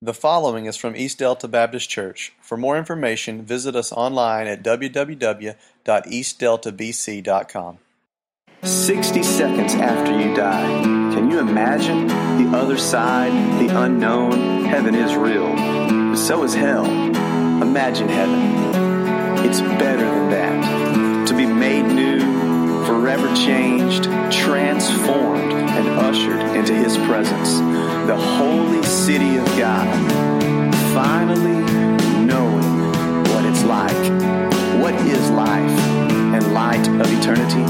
The following is from East Delta Baptist Church. For more information, visit us online at www.eastdeltabc.com. 60 seconds after you die, can you imagine the other side, the unknown? Heaven is real, but so is hell. Imagine heaven. It's better than that. To be made new, forever changed, transformed, and ushered into His presence. The holy city of God, finally knowing what it's like. What is life and light of eternity?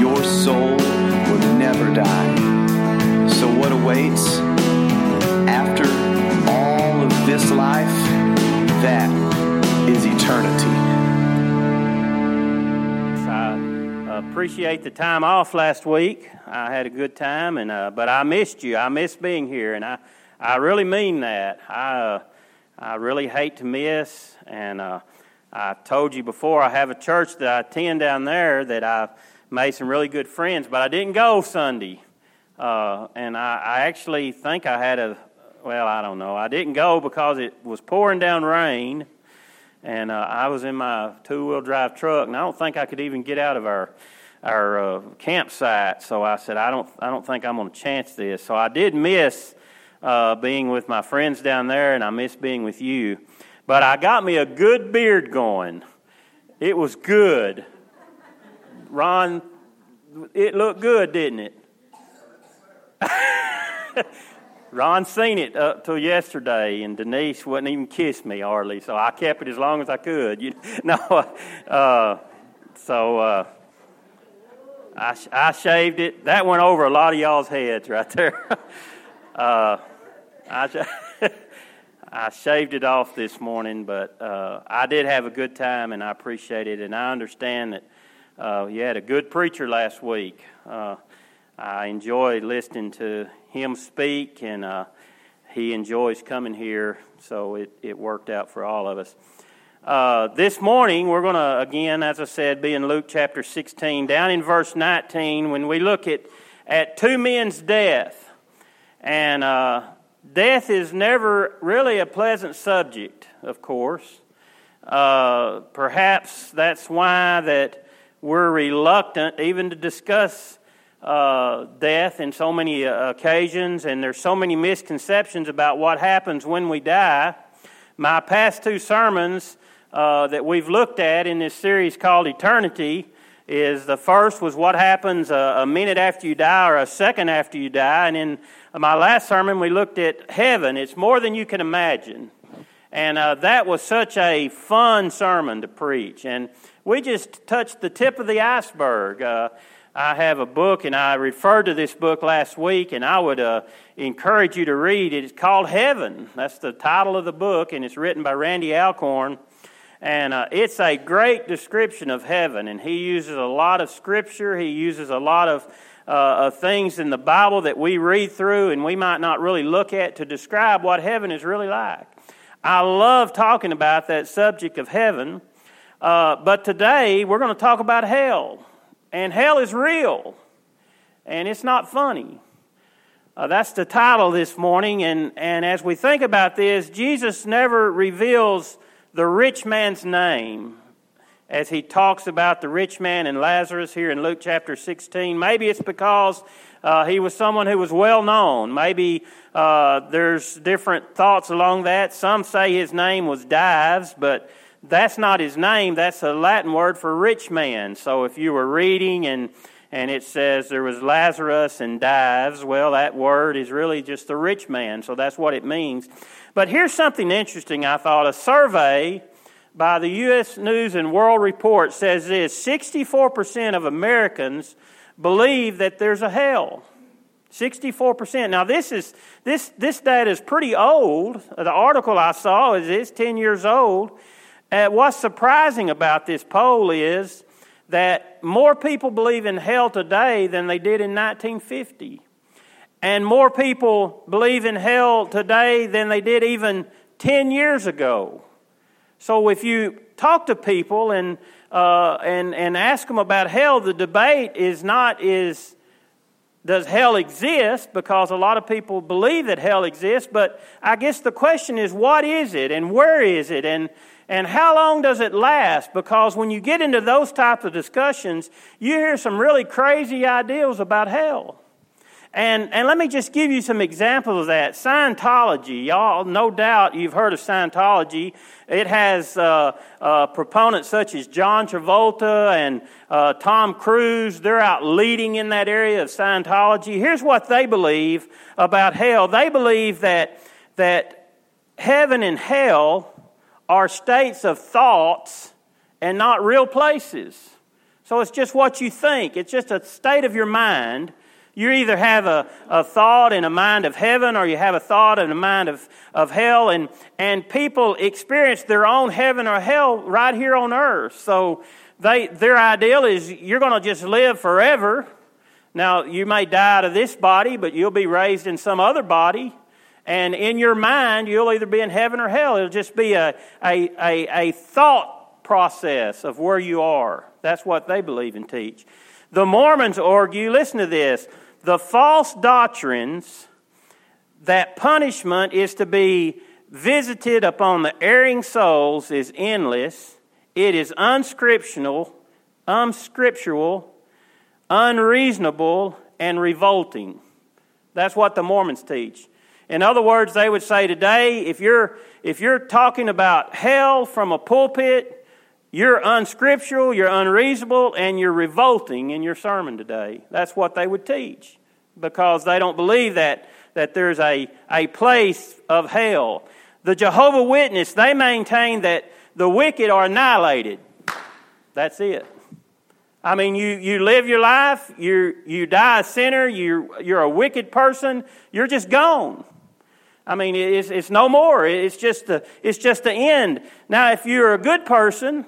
Your soul will never die. So what awaits after all of this life? That is eternity. I appreciate the time off last week. I had a good time, and but I missed you. I missed being here, and I really mean that. I really hate to miss, and I told you before, I have a church that I attend down there that I've made some really good friends, but I didn't go Sunday, and I actually think I had I don't know. I didn't go because it was pouring down rain, and I was in my two-wheel drive truck, and I don't think I could even get out of our campsite. So I said, I don't think I'm going to chance this. So I did miss being with my friends down there, and I missed being with you. But I got me a good beard going. It was good. Ron, it looked good, didn't it? Ron seen it up till yesterday, and Denise wouldn't even kiss me hardly, so I kept it as long as I could. I shaved it. That went over a lot of y'all's heads right there. I shaved it off this morning, but I did have a good time, and I appreciate it, and I understand that you had a good preacher last week. I enjoyed listening to him speak, and he enjoys coming here, so it worked out for all of us. This morning, we're going to, again, as I said, be in Luke chapter 16, down in verse 19, when we look at two men's death. And death is never really a pleasant subject, of course. Perhaps that's why that we're reluctant even to discuss death in so many occasions, and there's so many misconceptions about what happens when we die. My past two sermons that we've looked at in this series called Eternity is the first was what happens a minute after you die or a second after you die, and in my last sermon we looked at heaven. It's more than you can imagine, and that was such a fun sermon to preach, and we just touched the tip of the iceberg. I have a book, and I referred to this book last week, and I would encourage you to read it. It's called Heaven. That's the title of the book, and it's written by Randy Alcorn. And it's a great description of heaven, and he uses a lot of scripture. He uses a lot of things in the Bible that we read through and we might not really look at to describe what heaven is really like. I love talking about that subject of heaven, but today we're going to talk about hell. And hell is real, and it's not funny. That's the title this morning, and as we think about this, Jesus never reveals the rich man's name as he talks about the rich man and Lazarus here in Luke chapter 16. Maybe it's because he was someone who was well known. Maybe there's different thoughts along that. Some say his name was Dives, but that's not his name. That's a Latin word for rich man. So if you were reading and it says there was Lazarus and Dives, well, that word is really just the rich man. So that's what it means. But here's something interesting, I thought. A survey by the U.S. News and World Report says this: 64% of Americans believe that there's a hell. 64%. Now, this data is pretty old. The article I saw is 10 years old. What's surprising about this poll is that more people believe in hell today than they did in 1950. And more people believe in hell today than they did even 10 years ago. So if you talk to people and ask them about hell, the debate is not as Does hell exist? Because a lot of people believe that hell exists, but I guess the question is, what is it and where is it and how long does it last? Because when you get into those types of discussions, you hear some really crazy ideals about hell. And let me just give you some examples of that. Scientology, y'all, no doubt you've heard of Scientology. It has proponents such as John Travolta and Tom Cruise. They're out leading in that area of Scientology. Here's what they believe about hell. They believe that heaven and hell are states of thoughts and not real places. So it's just what you think. It's just a state of your mind. You either have a thought and a mind of heaven, or you have a thought and a mind of hell, and people experience their own heaven or hell right here on earth. So their ideal is you're going to just live forever. Now, you may die out of this body, but you'll be raised in some other body, and in your mind, you'll either be in heaven or hell. It'll just be a thought process of where you are. That's what they believe and teach. The Mormons argue, listen to this, the false doctrines that punishment is to be visited upon the erring souls is endless. It is unscriptural, unreasonable, and revolting. That's what the Mormons teach. In other words, they would say today, if you're talking about hell from a pulpit, you're unscriptural, you're unreasonable, and you're revolting in your sermon today. That's what they would teach, because they don't believe that there's a place of hell. The Jehovah Witness, they maintain that the wicked are annihilated. That's it. I mean, you live your life, you die a sinner, you're a wicked person, you're just gone. I mean, it's no more. It's just the end. Now, if you're a good person,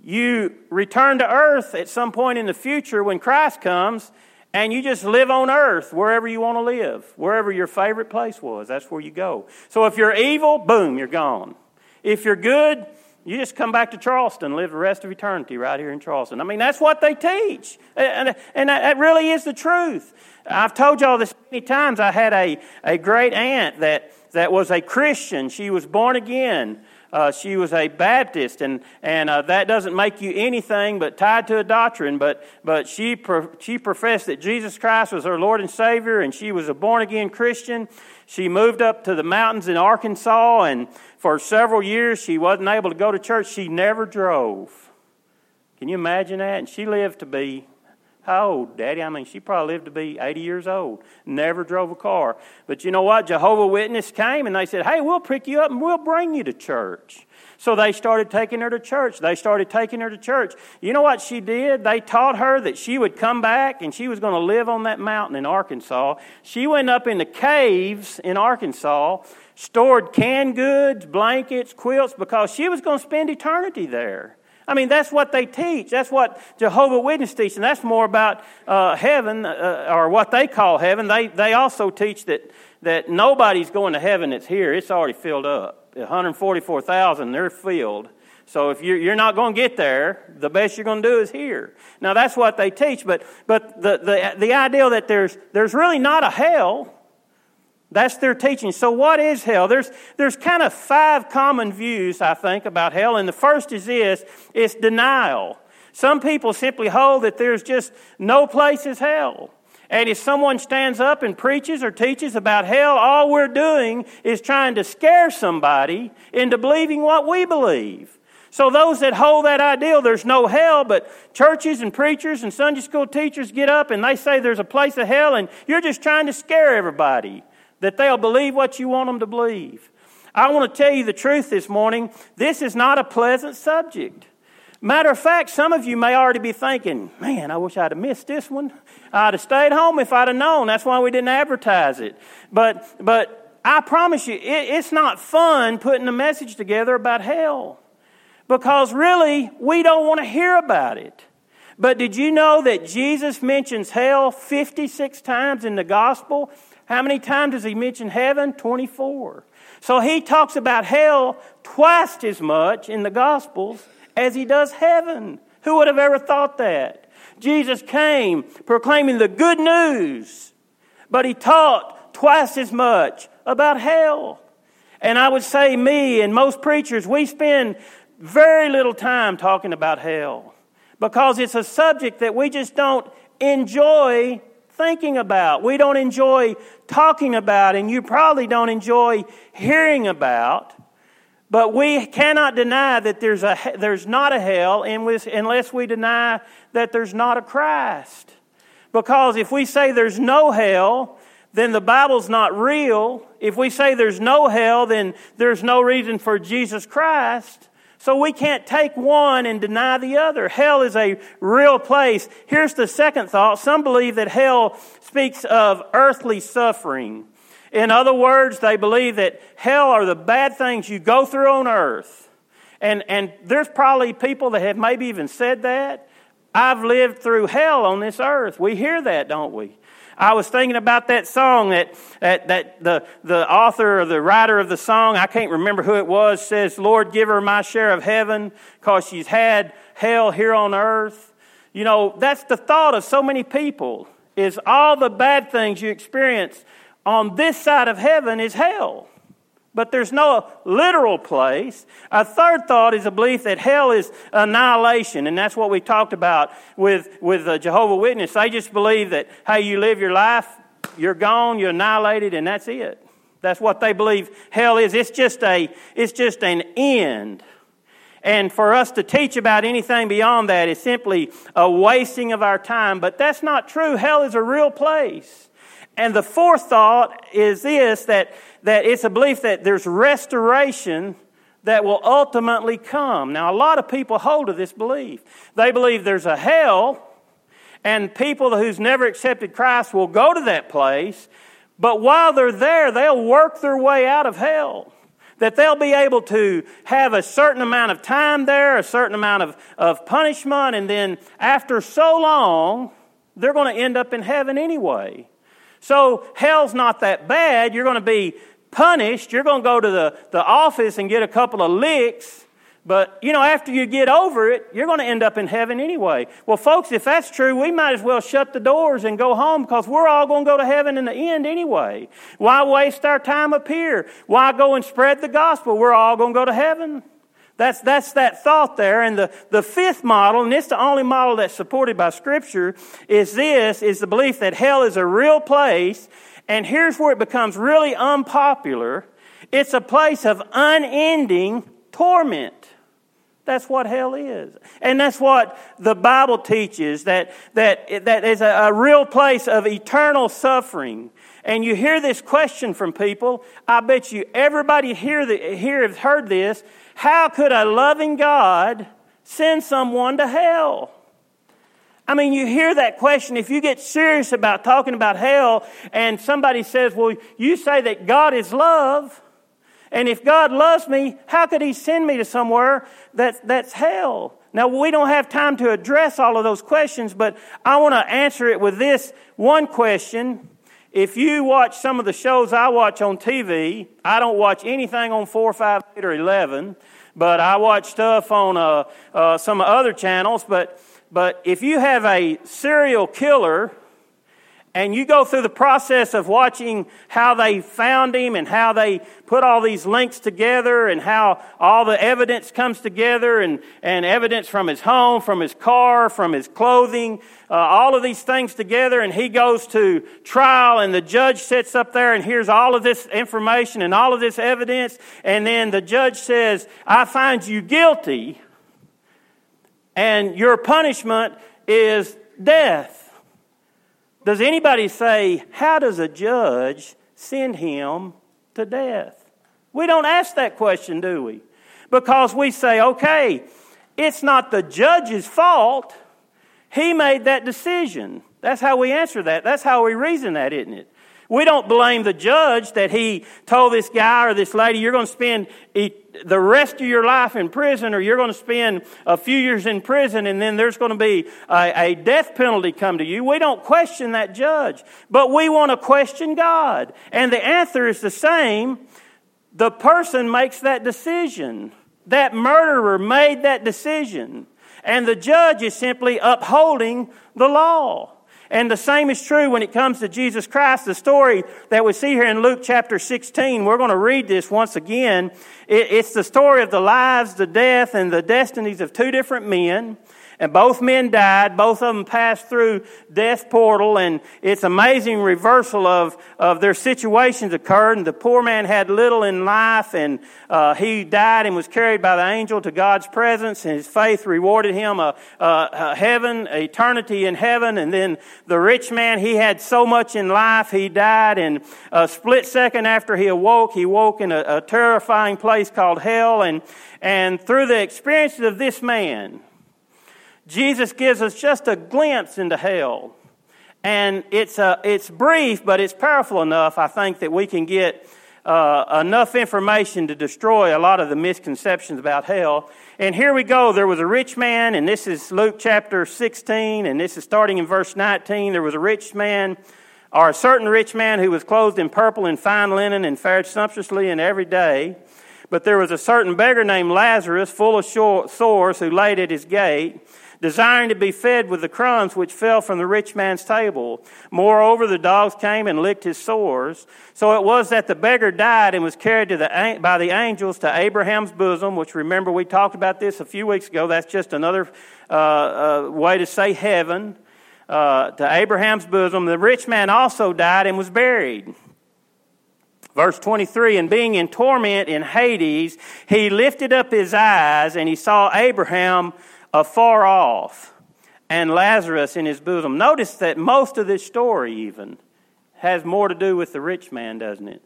you return to earth at some point in the future when Christ comes, and you just live on earth wherever you want to live, wherever your favorite place was. That's where you go. So if you're evil, boom, you're gone. If you're good, you just come back to Charleston, live the rest of eternity right here in Charleston. I mean, that's what they teach, and that really is the truth. I've told y'all this many times. I had a great aunt that was a Christian. She was born again. She was a Baptist, and that doesn't make you anything but tied to a doctrine. But she professed that Jesus Christ was her Lord and Savior, and she was a born again Christian. She moved up to the mountains in Arkansas, and for several years she wasn't able to go to church. She never drove. Can you imagine that? And she lived to be how old, Daddy? I mean, she probably lived to be 80 years old. Never drove a car. But you know what? Jehovah's Witness came and they said, hey, we'll pick you up and we'll bring you to church. So they started taking her to church. You know what she did? They taught her that she would come back and she was going to live on that mountain in Arkansas. She went up in the caves in Arkansas, stored canned goods, blankets, quilts, because she was going to spend eternity there. I mean, that's what they teach. That's what Jehovah's Witness teach, and that's more about heaven, or what they call heaven. They also teach that nobody's going to heaven that's here. It's already filled up. 144,000, they're filled. So if you're not going to get there, the best you're going to do is here. Now, that's what they teach, but the idea that there's really not a hell, that's their teaching. So what is hell? There's kind of five common views, I think, about hell. And the first is this, it's denial. Some people simply hold that there's just no place is hell. And if someone stands up and preaches or teaches about hell, all we're doing is trying to scare somebody into believing what we believe. So those that hold that ideal, there's no hell, but churches and preachers and Sunday school teachers get up and they say there's a place of hell, and you're just trying to scare everybody that they'll believe what you want them to believe. I want to tell you the truth this morning. This is not a pleasant subject. Matter of fact, some of you may already be thinking, man, I wish I'd have missed this one. I'd have stayed home if I'd have known. That's why we didn't advertise it. But I promise you, it's not fun putting a message together about hell, because really, we don't want to hear about it. But did you know that Jesus mentions hell 56 times in the gospel? How many times does he mention heaven? 24. So he talks about hell twice as much in the Gospels as he does heaven. Who would have ever thought that? Jesus came proclaiming the good news, but he taught twice as much about hell. And I would say me and most preachers, we spend very little time talking about hell because it's a subject that we just don't enjoy thinking about. We don't enjoy talking about, and you probably don't enjoy hearing about. But we cannot deny that there's not a hell unless we deny that there's not a Christ. Because if we say there's no hell, then the Bible's not real. If we say there's no hell, then there's no reason for Jesus Christ. So we can't take one and deny the other. Hell is a real place. Here's the second thought. Some believe that hell speaks of earthly suffering. In other words, they believe that hell are the bad things you go through on earth. And there's probably people that have maybe even said that. I've lived through hell on this earth. We hear that, don't we? I was thinking about that song that the author or the writer of the song, I can't remember who it was, says, Lord, give her my share of heaven because she's had hell here on earth. You know, that's the thought of so many people, is all the bad things you experience on this side of heaven is hell. But there's no literal place. A third thought is a belief that hell is annihilation. And that's what we talked about with the Jehovah Witness. They just believe that, hey, you live your life, you're gone, you're annihilated, and that's it. That's what they believe hell is. It's just an end. And for us to teach about anything beyond that is simply a wasting of our time. But that's not true. Hell is a real place. And the fourth thought is this, that it's a belief that there's restoration that will ultimately come. Now, a lot of people hold to this belief. They believe there's a hell, and people who's never accepted Christ will go to that place, but while they're there, they'll work their way out of hell. That they'll be able to have a certain amount of time there, a certain amount of punishment, and then after so long, they're going to end up in heaven anyway. So hell's not that bad. You're going to be punished. You're going to go to the office and get a couple of licks. But, you know, after you get over it, you're going to end up in heaven anyway. Well, folks, if that's true, we might as well shut the doors and go home because we're all going to go to heaven in the end anyway. Why waste our time up here? Why go and spread the gospel? We're all going to go to heaven. That's that thought there. And the fifth model, and it's the only model that's supported by Scripture, is the belief that hell is a real place. And here's where it becomes really unpopular. It's a place of unending torment. That's what hell is. And that's what the Bible teaches, that is a real place of eternal suffering. And you hear this question from people. I bet you everybody here has heard this. How could a loving God send someone to hell? I mean, you hear that question. If you get serious about talking about hell and somebody says, well, you say that God is love, and if God loves me, how could he send me to somewhere that's hell? Now, we don't have time to address all of those questions, but I want to answer it with this one question. If you watch some of the shows I watch on TV, I don't watch anything on 4, 5, 8, or 11, but I watch stuff on some other channels. But if you have a serial killer and you go through the process of watching how they found him and how they put all these links together and how all the evidence comes together and evidence from his home, from his car, from his clothing, all of these things together, and he goes to trial and the judge sits up there and hears all of this information and all of this evidence, and then the judge says, I find you guilty and your punishment is death. Does anybody say, how does a judge send him to death? We don't ask that question, do we? Because we say, okay, it's not the judge's fault. He made that decision. That's how we answer that. That's how we reason that, isn't it? We don't blame the judge that he told this guy or this lady, you're going to spend the rest of your life in prison, or you're going to spend a few years in prison, and then there's going to be a death penalty come to you. We don't question that judge, but we want to question God. And the answer is the same. The person makes that decision. That murderer made that decision. And the judge is simply upholding the law. And the same is true when it comes to Jesus Christ. The story that we see here in Luke chapter 16, we're going to read this once again. It's the story of the lives, the death, and the destinies of two different men. And both men died. Both of them passed through death's portal. And it's amazing reversal of their situations occurred. And the poor man had little in life. And he died and was carried by the angel to God's presence. And his faith rewarded him eternity in heaven. And then the rich man, he had so much in life, he died. And a split second after he awoke in a terrifying place called hell. And through the experiences of this man, Jesus gives us just a glimpse into hell. And it's brief, but it's powerful enough, I think, that we can get enough information to destroy a lot of the misconceptions about hell. And here we go. There was a rich man, and this is Luke chapter 16, and this is starting in verse 19. There was a rich man, or a certain rich man, who was clothed in purple and fine linen and fared sumptuously in every day. But there was a certain beggar named Lazarus, full of sores, who laid at his gate, desiring to be fed with the crumbs which fell from the rich man's table. Moreover, the dogs came and licked his sores. So it was that the beggar died and was carried by the angels to Abraham's bosom, which, remember, we talked about this a few weeks ago. That's just another way to say heaven, to Abraham's bosom. The rich man also died and was buried. Verse 23, and being in torment in Hades, he lifted up his eyes, and he saw Abraham afar off, and Lazarus in his bosom. Notice that most of this story even has more to do with the rich man, doesn't it?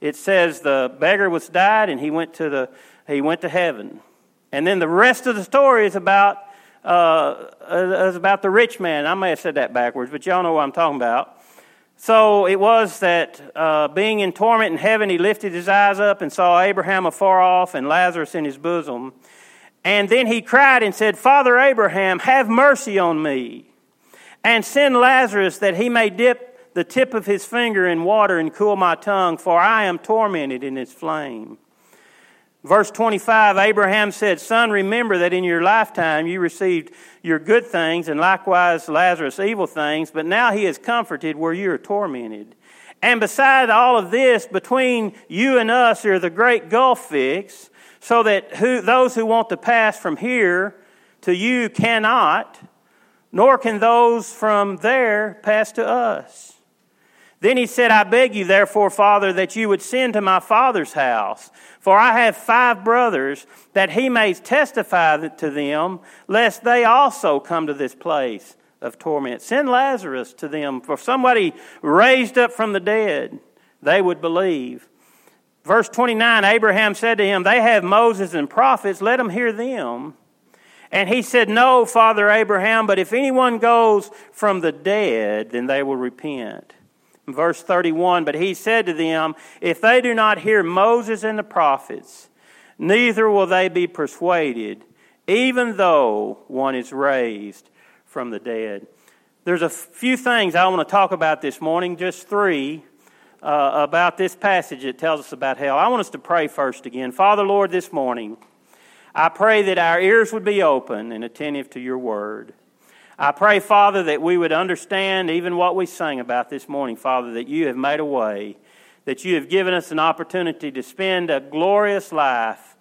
It says the beggar was died, and he went to heaven, and then the rest of the story is about the rich man. I may have said that backwards, but y'all know what I'm talking about. So it was that being in torment in heaven, he lifted his eyes up and saw Abraham afar off and Lazarus in his bosom. And then he cried and said, Father Abraham, have mercy on me, and send Lazarus that he may dip the tip of his finger in water and cool my tongue, for I am tormented in its flame. Verse 25, Abraham said, Son, remember that in your lifetime you received your good things, and likewise Lazarus evil things, but now he is comforted where you are tormented. And beside all of this, between you and us are the great gulf fixed, so that those who want to pass from here to you cannot, nor can those from there pass to us. Then he said, I beg you, therefore, Father, that you would send to my father's house, for I have 5 brothers, that he may testify to them, lest they also come to this place of torment. Send Lazarus to them, for somebody raised up from the dead, they would believe. Verse 29, Abraham said to him, They have Moses and prophets, let them hear them. And he said, No, Father Abraham, but if anyone goes from the dead, then they will repent. Verse 31, but he said to them, If they do not hear Moses and the prophets, neither will they be persuaded, even though one is raised from the dead. There's a few things I want to talk about this morning, just 3, about this passage that tells us about hell. I want us to pray first again. Father, Lord, this morning, I pray that our ears would be open and attentive to your word. I pray, Father, that we would understand even what we sang about this morning, Father, that you have made a way, that you have given us an opportunity to spend a glorious life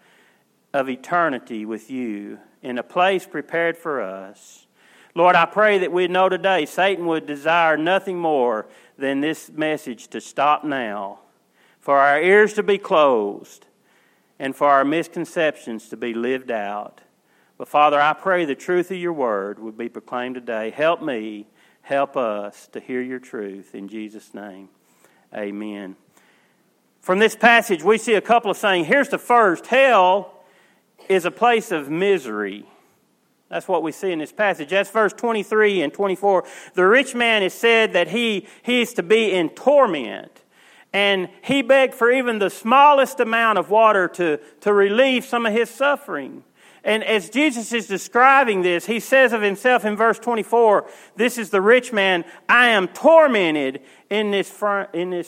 of eternity with you in a place prepared for us. Lord, I pray that we know today Satan would desire nothing more than this message to stop now, for our ears to be closed and for our misconceptions to be lived out. But, Father, I pray the truth of your word would be proclaimed today. Help me, help us to hear your truth. In Jesus' name, amen. From this passage, we see a couple of things. Here's the first. Hell is a place of misery. That's what we see in this passage. That's verse 23 and 24. The rich man is said that he is to be in torment. And he begged for even the smallest amount of water to relieve some of his suffering. And as Jesus is describing this, he says of himself in verse 24, this is the rich man, I am tormented in this flame.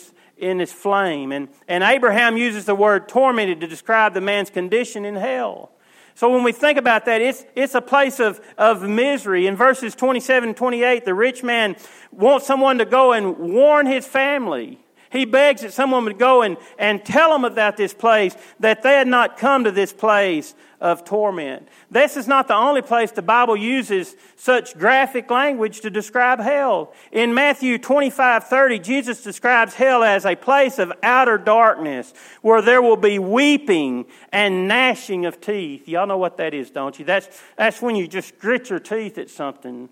And Abraham uses the word tormented to describe the man's condition in hell. So when we think about that, it's a place of misery. In verses 27 and 28, the rich man wants someone to go and warn his family. He begs that someone would go and tell them about this place, that they had not come to this place of torment. This is not the only place the Bible uses such graphic language to describe hell. In Matthew 25:30, Jesus describes hell as a place of outer darkness where there will be weeping and gnashing of teeth. Y'all know what that is, don't you? That's when you just grit your teeth at something.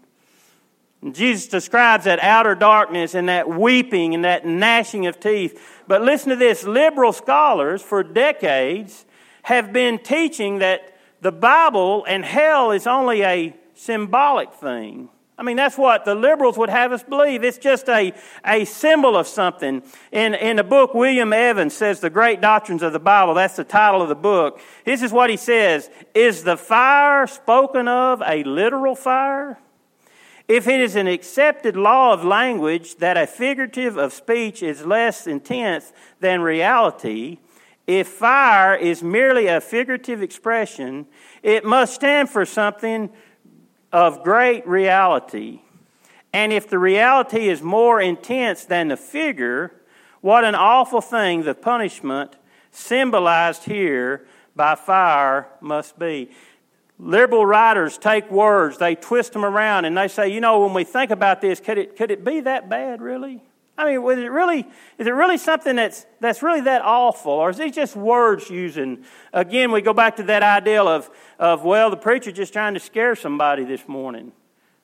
Jesus describes that outer darkness and that weeping and that gnashing of teeth. But listen to this. Liberal scholars for decades have been teaching that the Bible and hell is only a symbolic thing. I mean, that's what the liberals would have us believe. It's just a symbol of something. In the book, William Evans says, The Great Doctrines of the Bible, that's the title of the book. This is what he says. Is the fire spoken of a literal fire? If it is an accepted law of language that a figurative of speech is less intense than reality, if fire is merely a figurative expression, it must stand for something of great reality. And if the reality is more intense than the figure, what an awful thing the punishment symbolized here by fire must be. Liberal writers take words, they twist them around, and they say, you know, when we think about this, could it be that bad, really? I mean, is it really something that's really that awful, or is it just words using? Again, we go back to that idea of the preacher just trying to scare somebody this morning.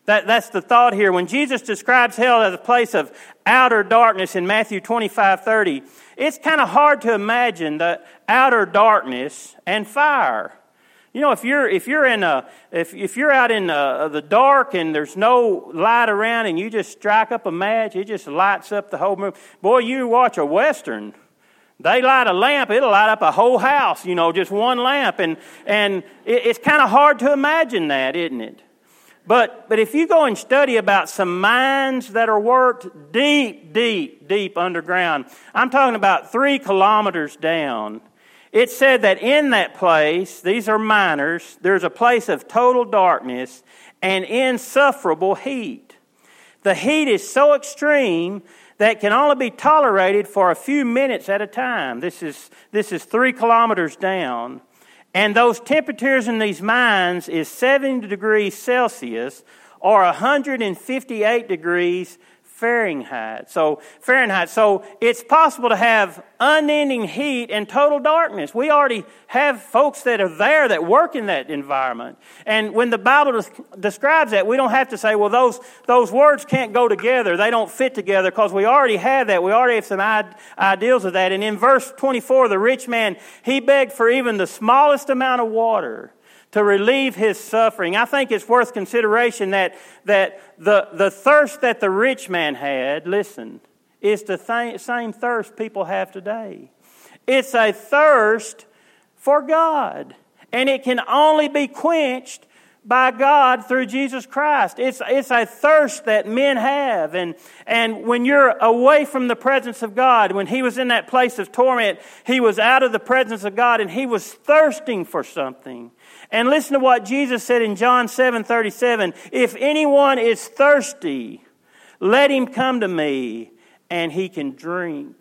That's the thought here. When Jesus describes hell as a place of outer darkness in Matthew 25:30, it's kind of hard to imagine the outer darkness and fire. You know, if you're out in the dark and there's no light around and you just strike up a match, it just lights up the whole room. Boy, you watch a Western, they light a lamp, it'll light up a whole house, you know, just one lamp. And it's kind of hard to imagine that, isn't it? But if you go and study about some mines that are worked deep underground, I'm talking about 3 kilometers down, it said that in that place, these are miners, there's a place of total darkness and insufferable heat. The heat is so extreme that it can only be tolerated for a few minutes at a time. This is 3 kilometers down. And those temperatures in these mines is 70 degrees Celsius or 158 degrees Fahrenheit. So it's possible to have unending heat and total darkness. We already have folks that are there that work in that environment. And when the Bible describes that, we don't have to say, well, those words can't go together. They don't fit together, because we already have that. We already have some ideals of that. And in verse 24, the rich man, he begged for even the smallest amount of water to relieve his suffering. I think it's worth consideration that the thirst that the rich man had, listen, is the same thirst people have today. It's a thirst for God, and it can only be quenched by God through Jesus Christ. It's a thirst that men have. And when you're away from the presence of God, when he was in that place of torment, he was out of the presence of God and he was thirsting for something. And listen to what Jesus said in John 7:37. If anyone is thirsty, let him come to me and he can drink.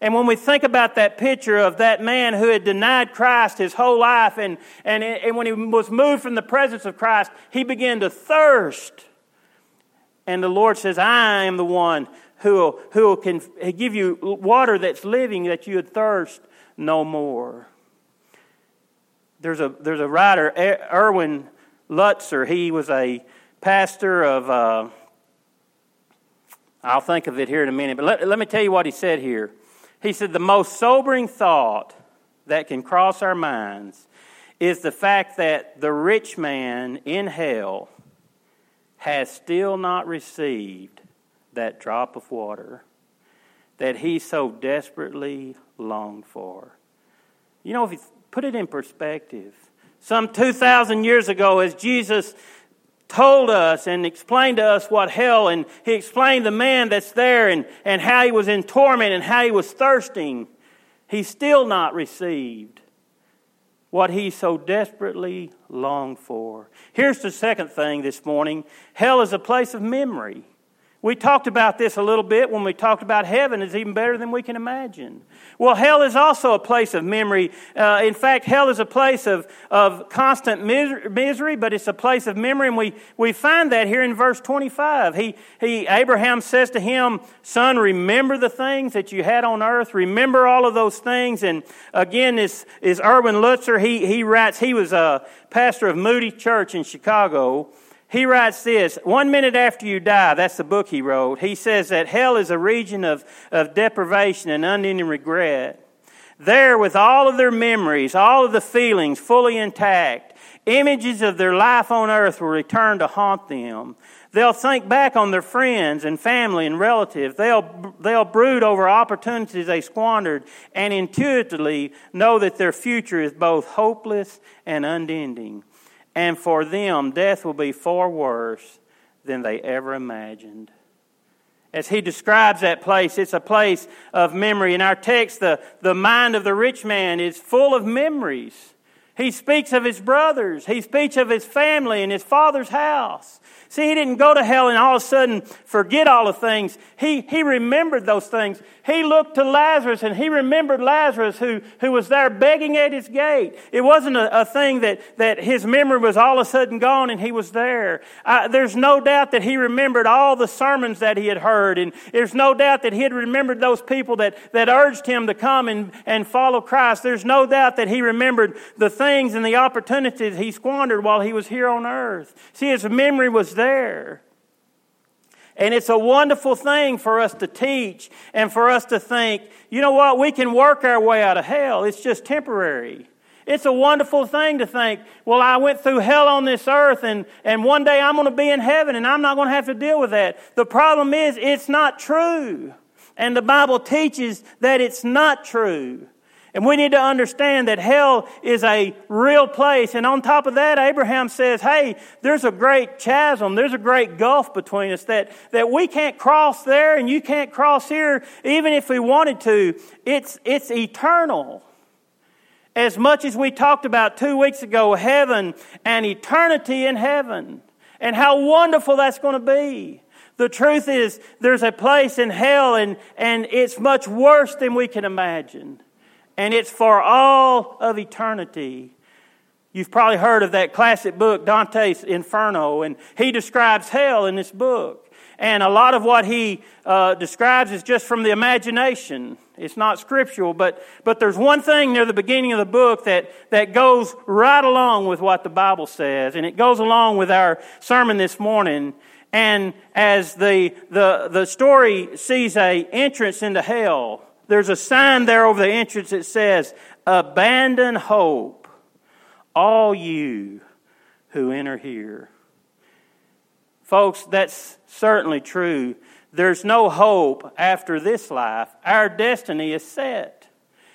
And when we think about that picture of that man who had denied Christ his whole life, and when he was moved from the presence of Christ, he began to thirst. And the Lord says, I am the one who can give you water that's living, that you would thirst no more. There's a writer, Erwin Lutzer. He was a pastor of, I'll think of it here in a minute, but let me tell you what he said here. He said, the most sobering thought that can cross our minds is the fact that the rich man in hell has still not received that drop of water that he so desperately longed for. You know, if you put it in perspective, some 2,000 years ago, as Jesus told us and explained to us what hell, and he explained the man that's there and how he was in torment and how he was thirsting, he's still not received what he so desperately longed for. Here's the second thing this morning. Hell is a place of memory. We talked about this a little bit when we talked about heaven is even better than we can imagine. Well, hell is also a place of memory. In fact, hell is a place of constant misery, but it's a place of memory, and we find that here in verse 25. Abraham says to him, "Son, remember the things that you had on earth. Remember all of those things." And again, this is Erwin Lutzer. He writes, he was a pastor of Moody Church in Chicago. He writes this, "One Minute After You Die," that's the book he wrote, he says that hell is a region of deprivation and unending regret. There, with all of their memories, all of the feelings fully intact, images of their life on earth will return to haunt them. They'll think back on their friends and family and relatives. They'll brood over opportunities they squandered and intuitively know that their future is both hopeless and unending. And for them, death will be far worse than they ever imagined. As he describes that place, it's a place of memory. In our text, the mind of the rich man is full of memories. He speaks of his brothers. He speaks of his family and his father's house. See, he didn't go to hell and all of a sudden forget all the things. He remembered those things. He looked to Lazarus and he remembered Lazarus who was there begging at his gate. It wasn't a thing that his memory was all of a sudden gone and he was there. There's no doubt that he remembered all the sermons that he had heard, and there's no doubt that he had remembered those people that urged him to come and follow Christ. There's no doubt that he remembered the things and the opportunities he squandered while he was here on earth. See, his memory was there. And it's a wonderful thing for us to teach and for us to think, you know what, we can work our way out of hell. It's just temporary. It's a wonderful thing to think, well, I went through hell on this earth and one day I'm going to be in heaven and I'm not going to have to deal with that. The problem is it's not true. And the Bible teaches that it's not true. And we need to understand that hell is a real place. And on top of that, Abraham says, hey, there's a great chasm, there's a great gulf between us that we can't cross there and you can't cross here even if we wanted to. It's eternal. As much as we talked about 2 weeks ago, heaven and eternity in heaven and how wonderful that's going to be. The truth is there's a place in hell and it's much worse than we can imagine. And it's for all of eternity. You've probably heard of that classic book, Dante's Inferno, and he describes hell in this book. And a lot of what he describes is just from the imagination. It's not scriptural, but there's one thing near the beginning of the book that goes right along with what the Bible says, and it goes along with our sermon this morning. And as the story sees an entrance into hell, there's a sign there over the entrance that says, "Abandon hope, all you who enter here." Folks, that's certainly true. There's no hope after this life. Our destiny is set.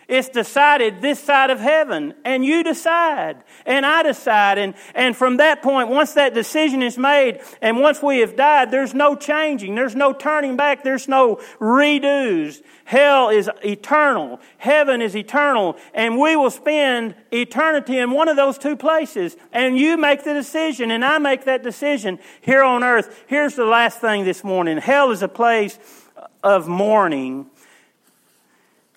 It's decided this side of heaven, and you decide, and I decide. And from that point, once that decision is made, and once we have died, there's no changing, there's no turning back, there's no redos. Hell is eternal, heaven is eternal, and we will spend eternity in one of those two places. And you make the decision, and I make that decision here on earth. Here's the last thing this morning. Hell is a place of mourning.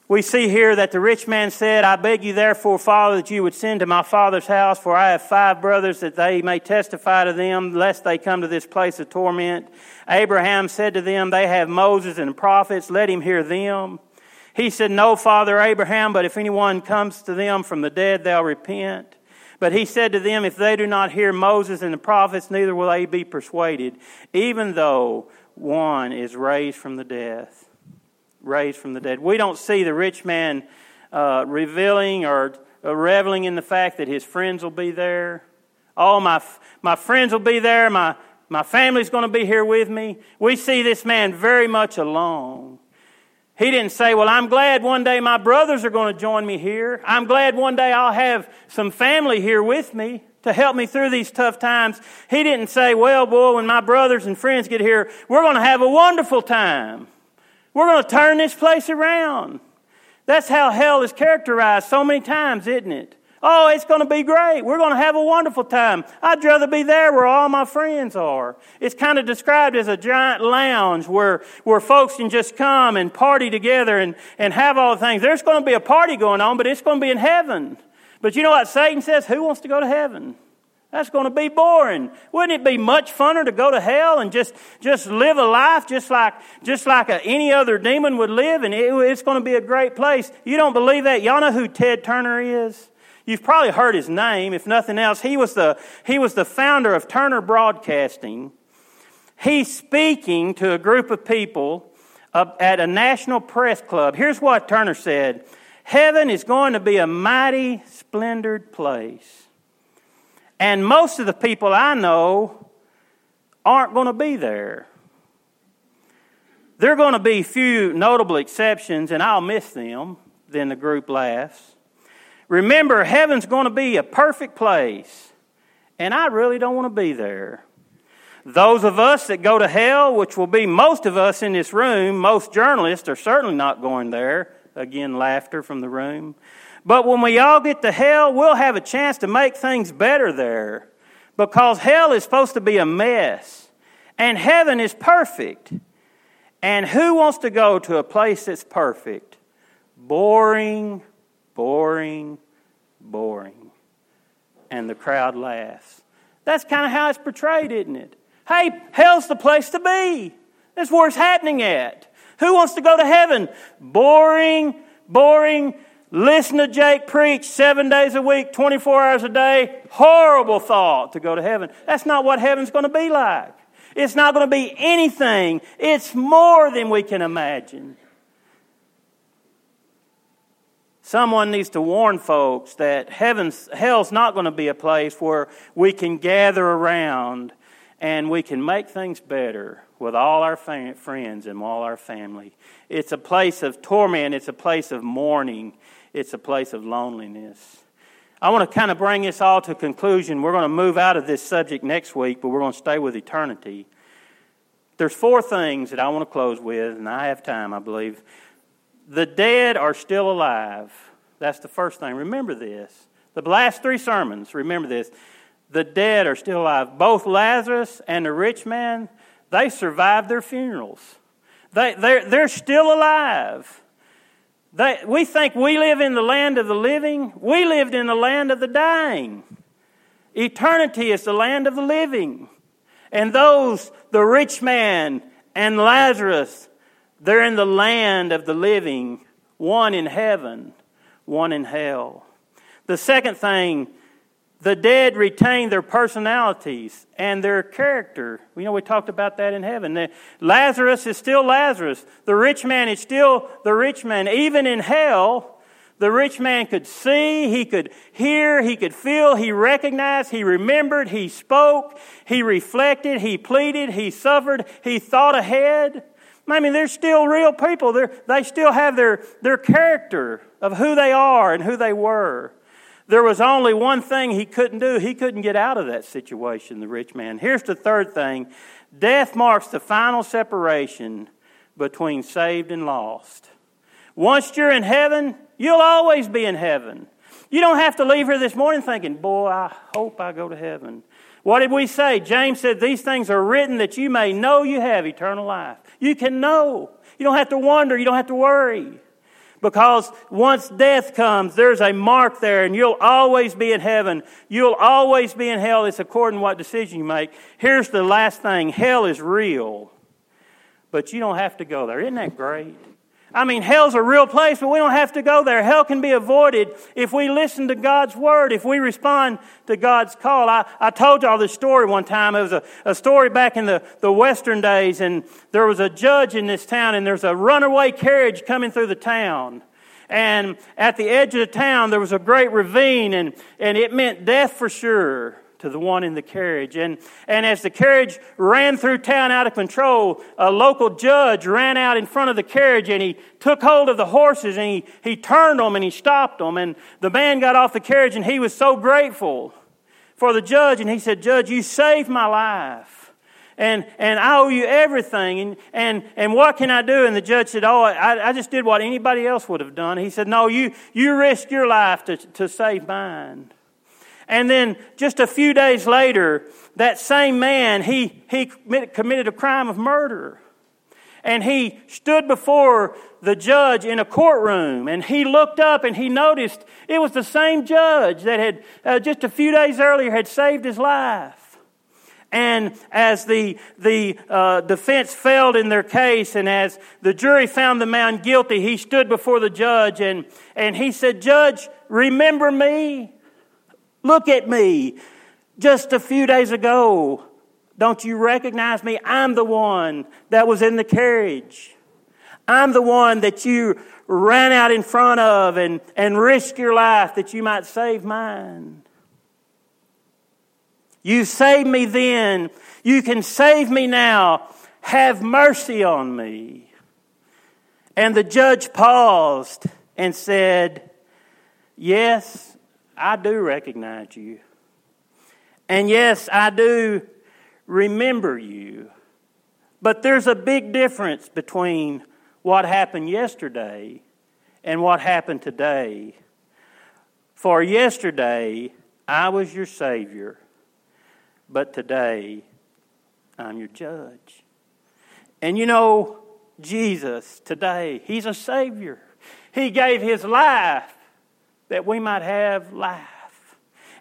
We see here that the rich man said, "I beg you therefore, Father, that you would send to my father's house, for I have 5 brothers, that they may testify to them, lest they come to this place of torment." Abraham said to them, "They have Moses and the prophets, let him hear them." He said, "No, Father Abraham, but if anyone comes to them from the dead, they'll repent." But he said to them, "If they do not hear Moses and the prophets, neither will they be persuaded, even though one is raised from the dead." Raised from the dead. We don't see the rich man revealing or reveling in the fact that his friends will be there. Oh, my friends will be there. My family's going to be here with me. We see this man very much alone. He didn't say, "Well, I'm glad one day my brothers are going to join me here. I'm glad one day I'll have some family here with me to help me through these tough times." He didn't say, "Well, boy, when my brothers and friends get here, we're going to have a wonderful time. We're going to turn this place around." That's how hell is characterized so many times, isn't it? Oh, it's going to be great. We're going to have a wonderful time. I'd rather be there where all my friends are. It's kind of described as a giant lounge where folks can just come and party together and have all the things. There's going to be a party going on, but it's going to be in heaven. But you know what Satan says? Who wants to go to heaven? That's going to be boring. Wouldn't it be much funner to go to hell and just live a life just like any other demon would live? And it's going to be a great place. You don't believe that? Y'all know who Ted Turner is? You've probably heard his name, if nothing else. He was the founder of Turner Broadcasting. He's speaking to a group of people at a national press club. Here's what Turner said. Heaven is going to be a mighty, splendored place. And most of the people I know aren't going to be there. There are going to be few notable exceptions, and I'll miss them. Then the group laughs. Remember, heaven's going to be a perfect place, and I really don't want to be there. Those of us that go to hell, which will be most of us in this room, most journalists are certainly not going there. Again, laughter from the room. But when we all get to hell, we'll have a chance to make things better there, because hell is supposed to be a mess, and heaven is perfect. And who wants to go to a place that's perfect? Boring, boring, boring. And the crowd laughs. That's kind of how it's portrayed, isn't it? Hey, hell's the place to be. That's where it's happening at. Who wants to go to heaven? Boring, boring. Listen to Jake preach 7 days a week, 24 hours a day. Horrible thought to go to heaven. That's not what heaven's going to be like. It's not going to be anything. It's more than we can imagine. Someone needs to warn folks that hell's not going to be a place where we can gather around and we can make things better with all our friends and all our family. It's a place of torment. It's a place of mourning. It's a place of loneliness. I want to kind of bring this all to a conclusion. We're going to move out of this subject next week, but we're going to stay with eternity. There's four things that I want to close with, and I have time, I believe. The dead are still alive. That's the first thing. Remember this. The last three sermons, remember this. The dead are still alive. Both Lazarus and the rich man, they survived their funerals. They're still alive. We think we live in the land of the living. We lived in the land of the dying. Eternity is the land of the living. And those, the rich man and Lazarus, they're in the land of the living. One in heaven, one in hell. The second thing, the dead retain their personalities and their character. You know, we talked about that in heaven. Lazarus is still Lazarus. The rich man is still the rich man. Even in hell, the rich man could see, he could hear, he could feel, he recognized, he remembered, he spoke, he reflected, he pleaded, he suffered, he thought ahead. I mean, they're still real people. They still have their character of who they are and who they were. There was only one thing he couldn't do. He couldn't get out of that situation, the rich man. Here's the third thing. Death marks the final separation between saved and lost. Once you're in heaven, you'll always be in heaven. You don't have to leave here this morning thinking, boy, I hope I go to heaven. What did we say? James said, these things are written that you may know you have eternal life. You can know. You don't have to wonder. You don't have to worry. Because once death comes, there's a mark there, and you'll always be in heaven. You'll always be in hell. It's according to what decision you make. Here's the last thing. Hell is real, but you don't have to go there. Isn't that great? I mean, hell's a real place, but we don't have to go there. Hell can be avoided if we listen to God's word, if we respond to God's call. I told y'all this story one time. It was a story back in the Western days, and there was a judge in this town, and there's a runaway carriage coming through the town. And at the edge of the town, there was a great ravine, and it meant death for sure to the one in the carriage. And as the carriage ran through town out of control, a local judge ran out in front of the carriage, and he took hold of the horses, and he turned them and he stopped them. And the man got off the carriage, and he was so grateful for the judge, and he said, Judge, you saved my life. and I owe you everything, and what can I do? And the judge said, oh, I just did what anybody else would have done. He said, no, you risked your life to save mine. And then just a few days later, that same man, he committed a crime of murder. And he stood before the judge in a courtroom, and he looked up and he noticed it was the same judge that had just a few days earlier had saved his life. And as the defense failed in their case, and as the jury found the man guilty, he stood before the judge and he said, "Judge, remember me? Look at me. Just a few days ago. Don't you recognize me? I'm the one that was in the carriage. I'm the one that you ran out in front of and risked your life that you might save mine. You saved me then. You can save me now. Have mercy on me." And the judge paused and said, "Yes, I do recognize you. And yes, I do remember you. But there's a big difference between what happened yesterday and what happened today. For yesterday, I was your Savior, but today, I'm your judge." And you know, Jesus today, He's a Savior. He gave His life that we might have life.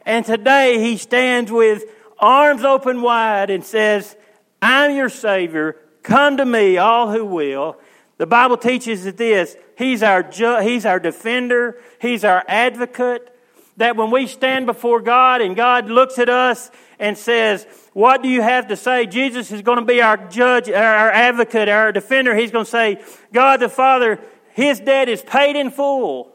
And today, He stands with arms open wide and says, "I'm your Savior. Come to me, all who will." The Bible teaches us this. He's our He's our defender. He's our advocate. That when we stand before God and God looks at us and says, "What do you have to say?" Jesus is going to be our judge, our advocate, our defender. He's going to say, "God the Father, His debt is paid in full.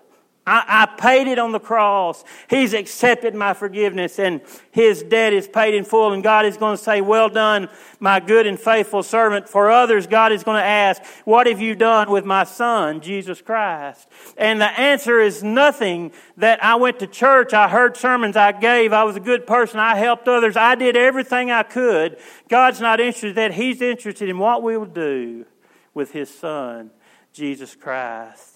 I paid it on the cross. He's accepted my forgiveness and His debt is paid in full." And God is going to say, "Well done, my good and faithful servant." For others, God is going to ask, "What have you done with my Son, Jesus Christ?" And the answer is nothing that I went to church, I heard sermons, I gave, I was a good person, I helped others, I did everything I could. God's not interested in that. He's interested in what we will do with His Son, Jesus Christ.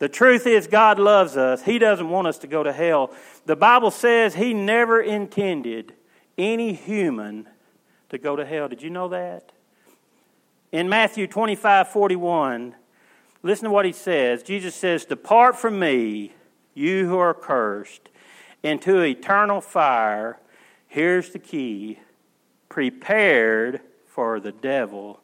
The truth is, God loves us. He doesn't want us to go to hell. The Bible says He never intended any human to go to hell. Did you know that? In Matthew 25:41, listen to what He says. Jesus says, "Depart from me, you who are cursed, into eternal fire." Here's the key: prepared for the devil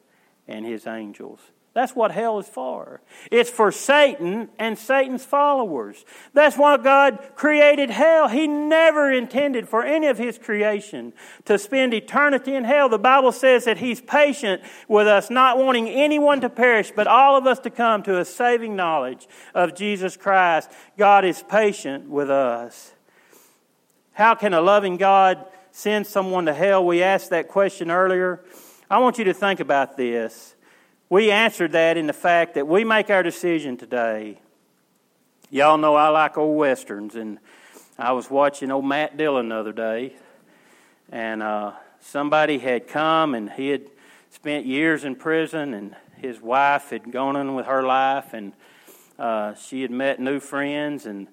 and his angels. That's what hell is for. It's for Satan and Satan's followers. That's why God created hell. He never intended for any of His creation to spend eternity in hell. The Bible says that He's patient with us, not wanting anyone to perish, but all of us to come to a saving knowledge of Jesus Christ. God is patient with us. How can a loving God send someone to hell? We asked that question earlier. I want you to think about this. We answered that in the fact that we make our decision today. Y'all know I like old westerns, and I was watching old Matt Dillon the other day, and somebody had come, and he had spent years in prison, and his wife had gone on with her life, and she had met new friends, and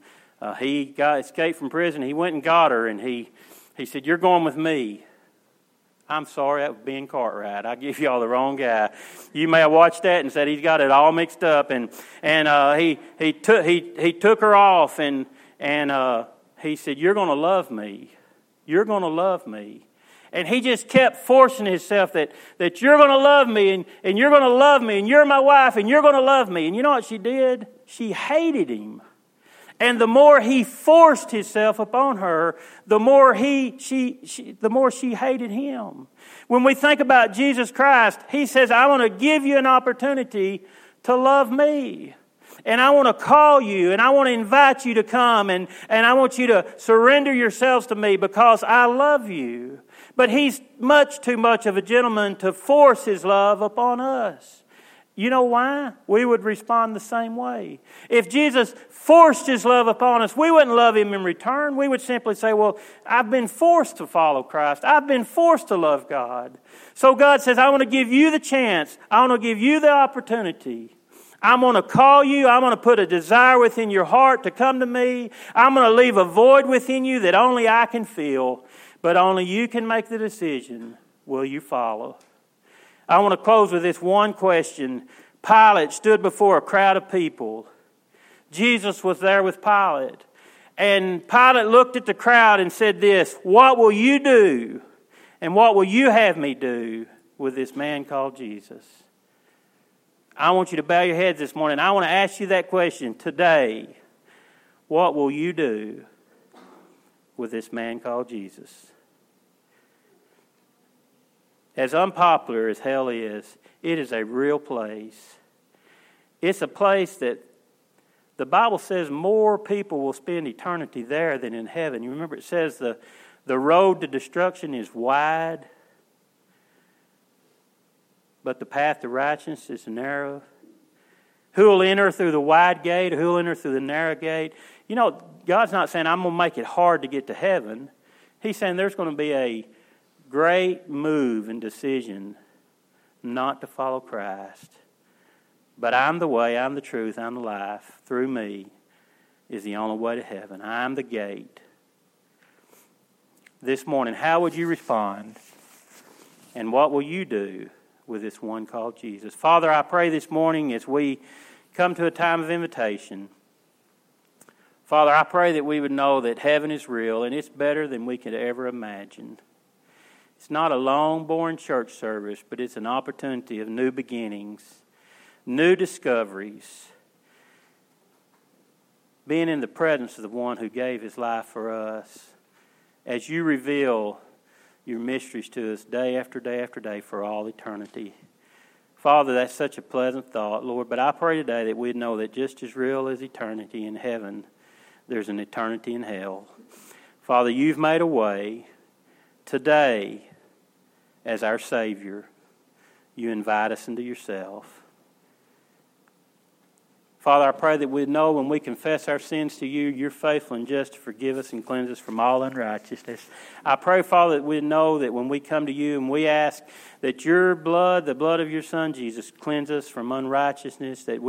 he escaped from prison. He went and got her, and he said, "You're going with me." I'm sorry, that was Ben Cartwright. I give y'all the wrong guy. You may have watched that and said he's got it all mixed up. And he took her off and he said, "You're going to love me. You're going to love me." And he just kept forcing himself that you're going to love me and you're going to love me and you're my wife and you're going to love me. And you know what she did? She hated him. And the more he forced himself upon her, the more she hated him. When we think about Jesus Christ, He says, "I want to give you an opportunity to love me. And I want to call you, and I want to invite you to come, and I want you to surrender yourselves to me because I love you." But He's much too much of a gentleman to force His love upon us. You know why? We would respond the same way. If Jesus forced His love upon us, we wouldn't love Him in return. We would simply say, well, I've been forced to follow Christ. I've been forced to love God. So God says, I want to give you the chance. I want to give you the opportunity. I'm going to call you. I'm going to put a desire within your heart to come to me. I'm going to leave a void within you that only I can fill, but only you can make the decision. Will you follow? I want to close with this one question. Pilate stood before a crowd of people. Jesus was there with Pilate. And Pilate looked at the crowd and said this, "What will you do? And what will you have me do with this man called Jesus?" I want you to bow your heads this morning. I want to ask you that question today. What will you do with this man called Jesus? As unpopular as hell is, it is a real place. It's a place that the Bible says more people will spend eternity there than in heaven. You remember it says the road to destruction is wide, but the path to righteousness is narrow. Who will enter through the wide gate? Who will enter through the narrow gate? You know, God's not saying, I'm going to make it hard to get to heaven. He's saying there's going to be a great move and decision not to follow Christ. But I'm the way, I'm the truth, I'm the life. Through me is the only way to heaven. I'm the gate. This morning, how would you respond? And what will you do with this one called Jesus? Father, I pray this morning as we come to a time of invitation, Father, I pray that we would know that heaven is real and it's better than we could ever imagine. It's not a long, boring church service, but it's an opportunity of new beginnings, new discoveries, being in the presence of the one who gave His life for us, as you reveal your mysteries to us day after day after day for all eternity. Father, that's such a pleasant thought, Lord, but I pray today that we'd know that just as real as eternity in heaven, there's an eternity in hell. Father, you've made a way. Today, as our Savior, you invite us into yourself. Father, I pray that we know when we confess our sins to you, you're faithful and just to forgive us and cleanse us from all unrighteousness. I pray, Father, that we know that when we come to you and we ask that your blood, the blood of your Son, Jesus, cleanse us from unrighteousness, that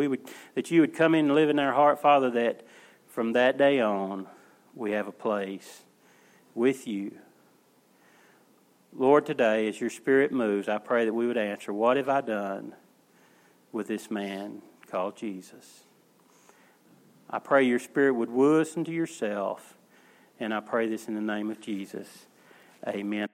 you would come in and live in our heart, Father, that from that day on, we have a place with you. Lord, today, as your Spirit moves, I pray that we would answer, what have I done with this man called Jesus? I pray your Spirit would woo us into yourself, and I pray this in the name of Jesus. Amen.